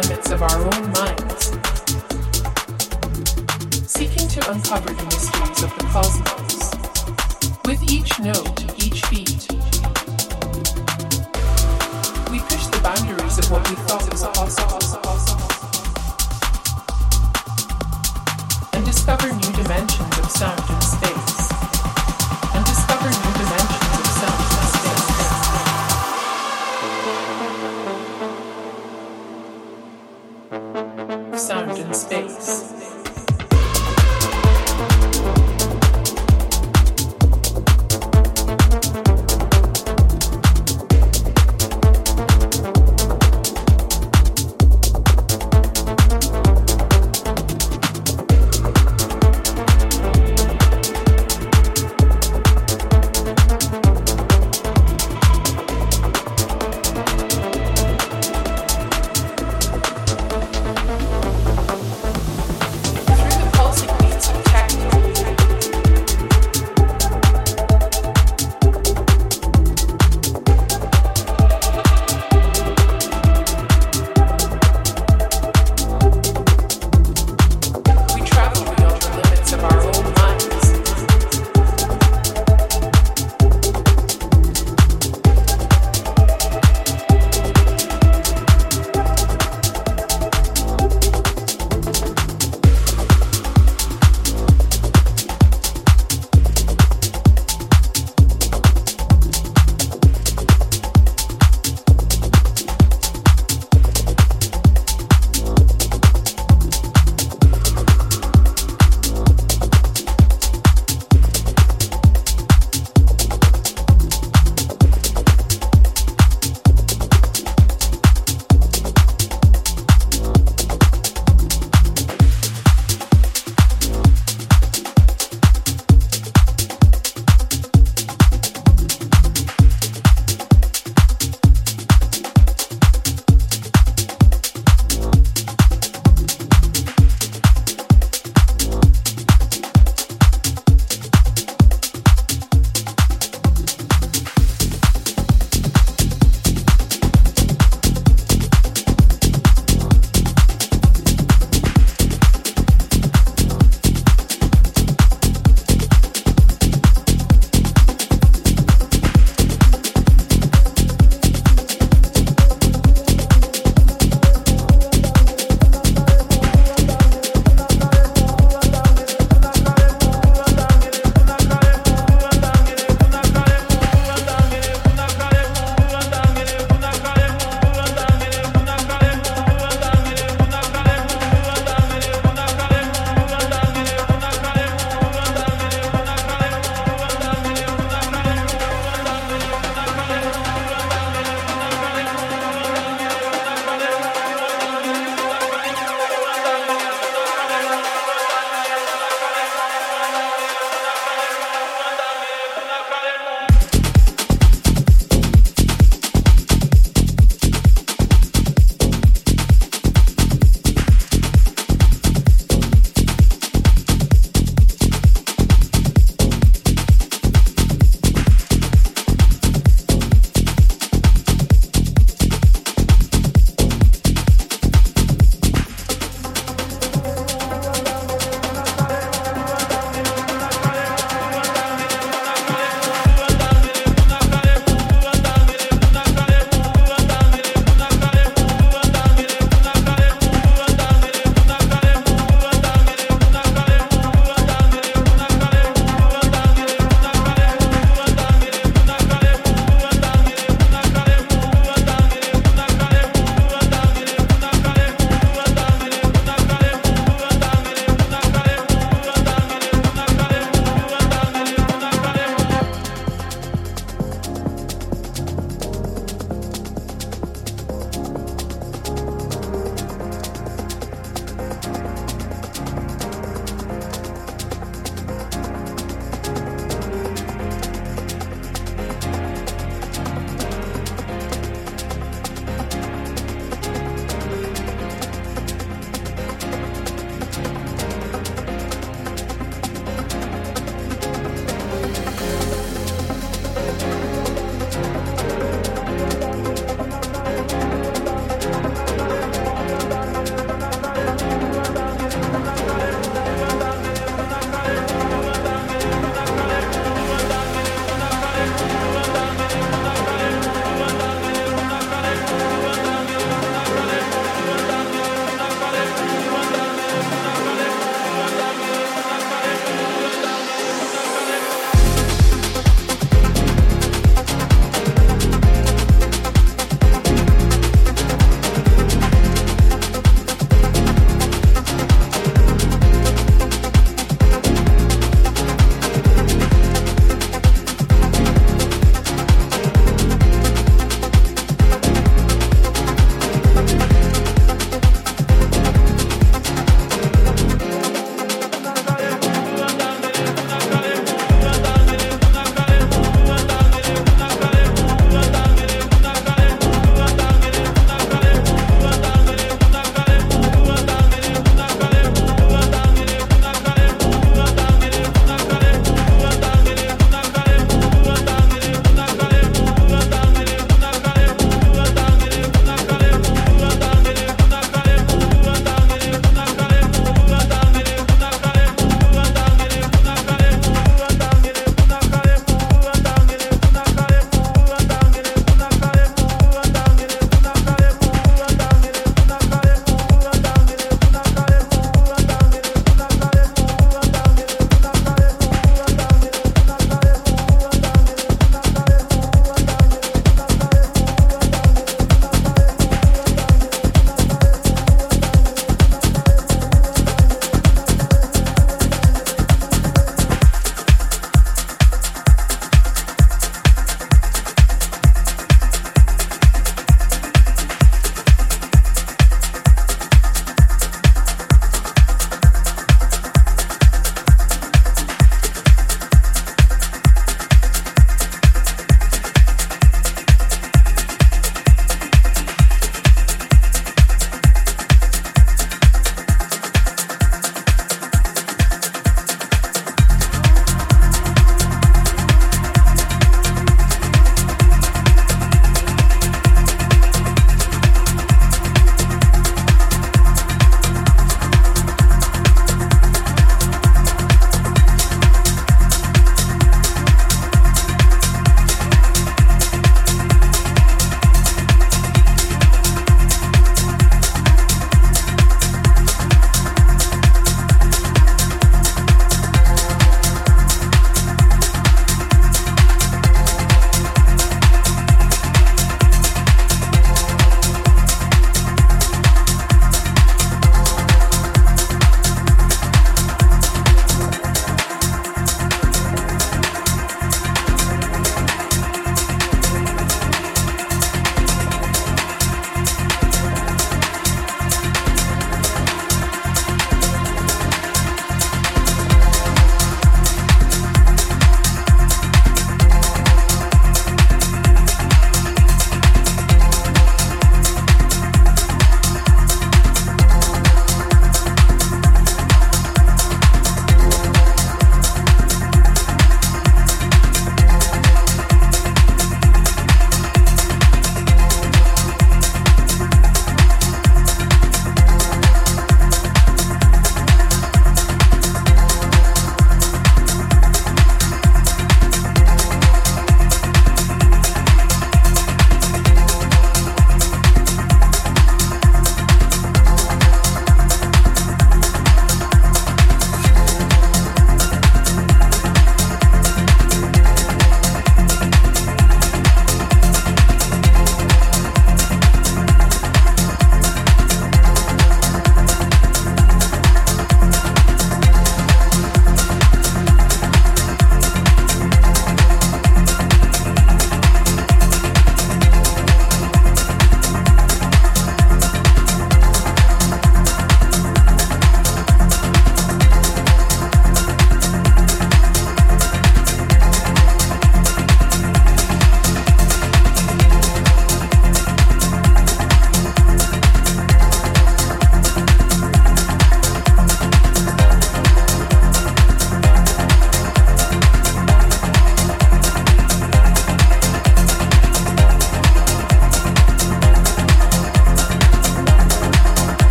limits of our own minds, seeking to uncover the mysteries of the cosmos with each note, each beat. We push the boundaries of what we thought was possible, and discover new dimensions of sound and space, and discover new dimensions of sound and space. Sound in space.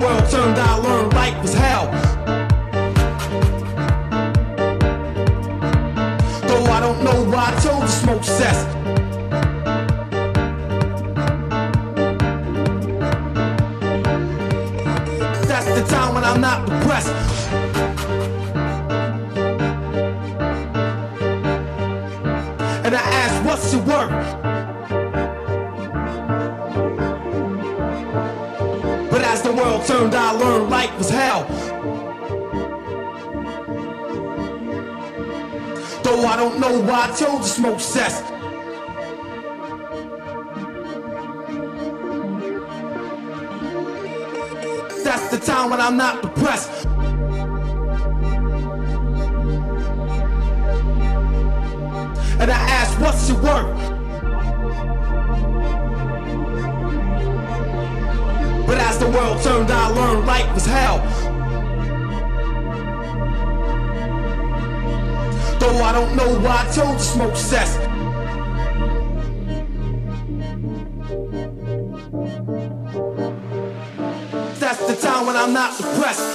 world turned, I learned life was hell. Though I don't know why I chose to smoke cess. That's the time when I'm not depressed. And I ask, what's your worth? The world turned, I learned life was hell. Though I don't know why I chose to smoke cess. That's the time when I'm not depressed. And I ask, what's your worth? But as the world turned, I learned life was hell. Though I don't know why I chose to smoke cess. That's the time when I'm not depressed.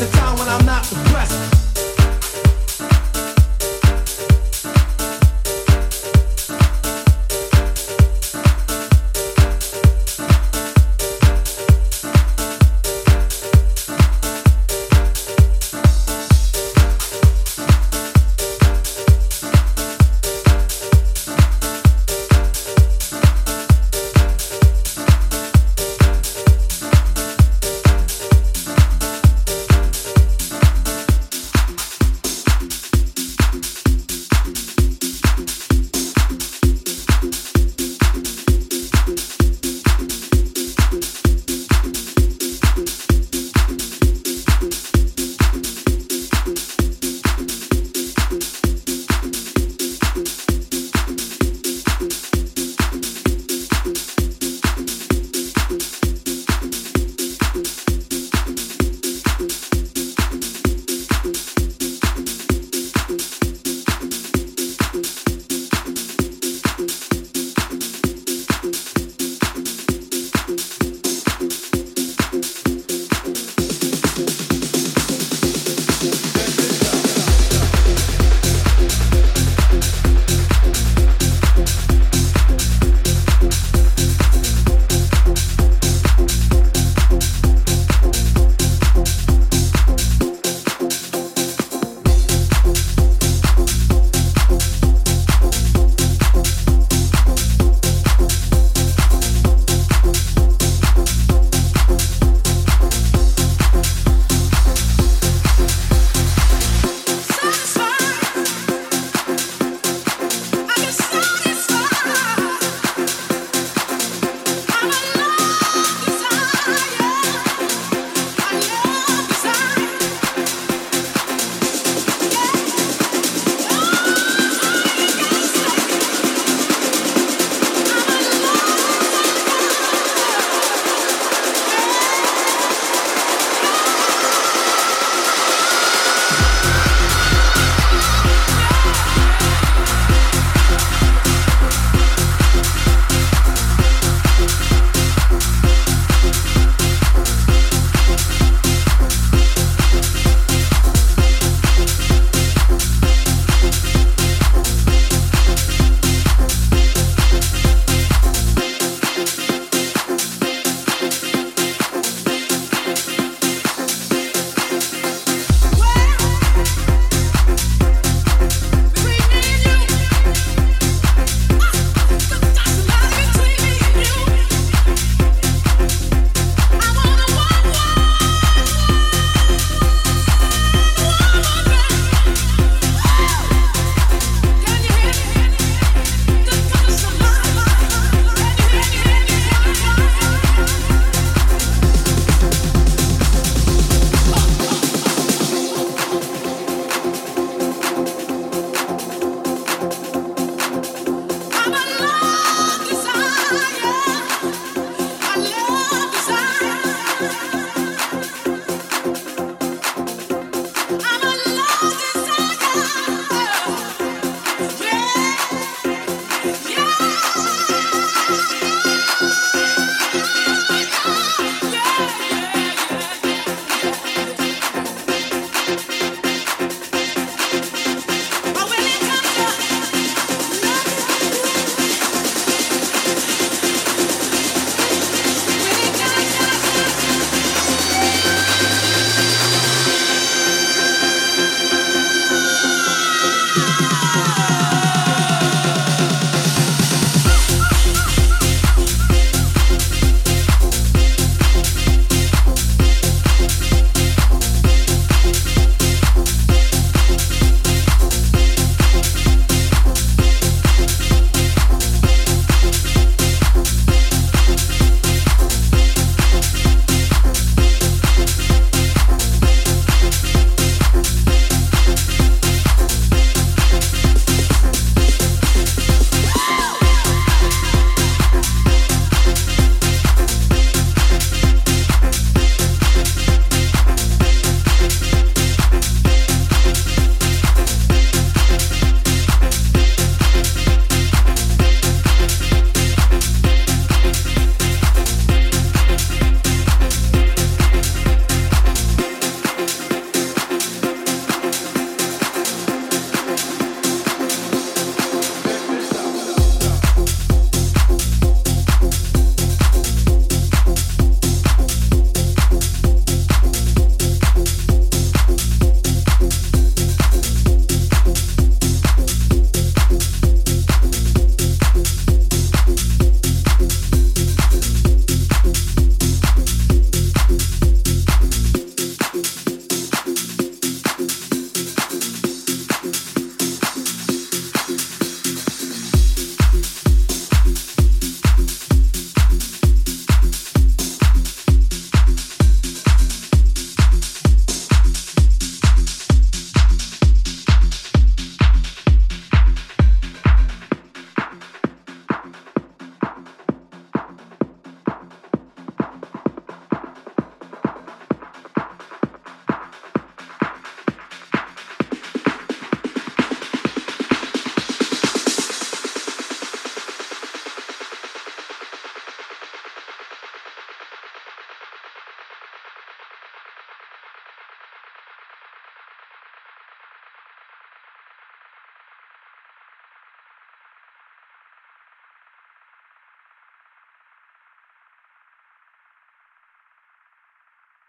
The time when I'm not depressed.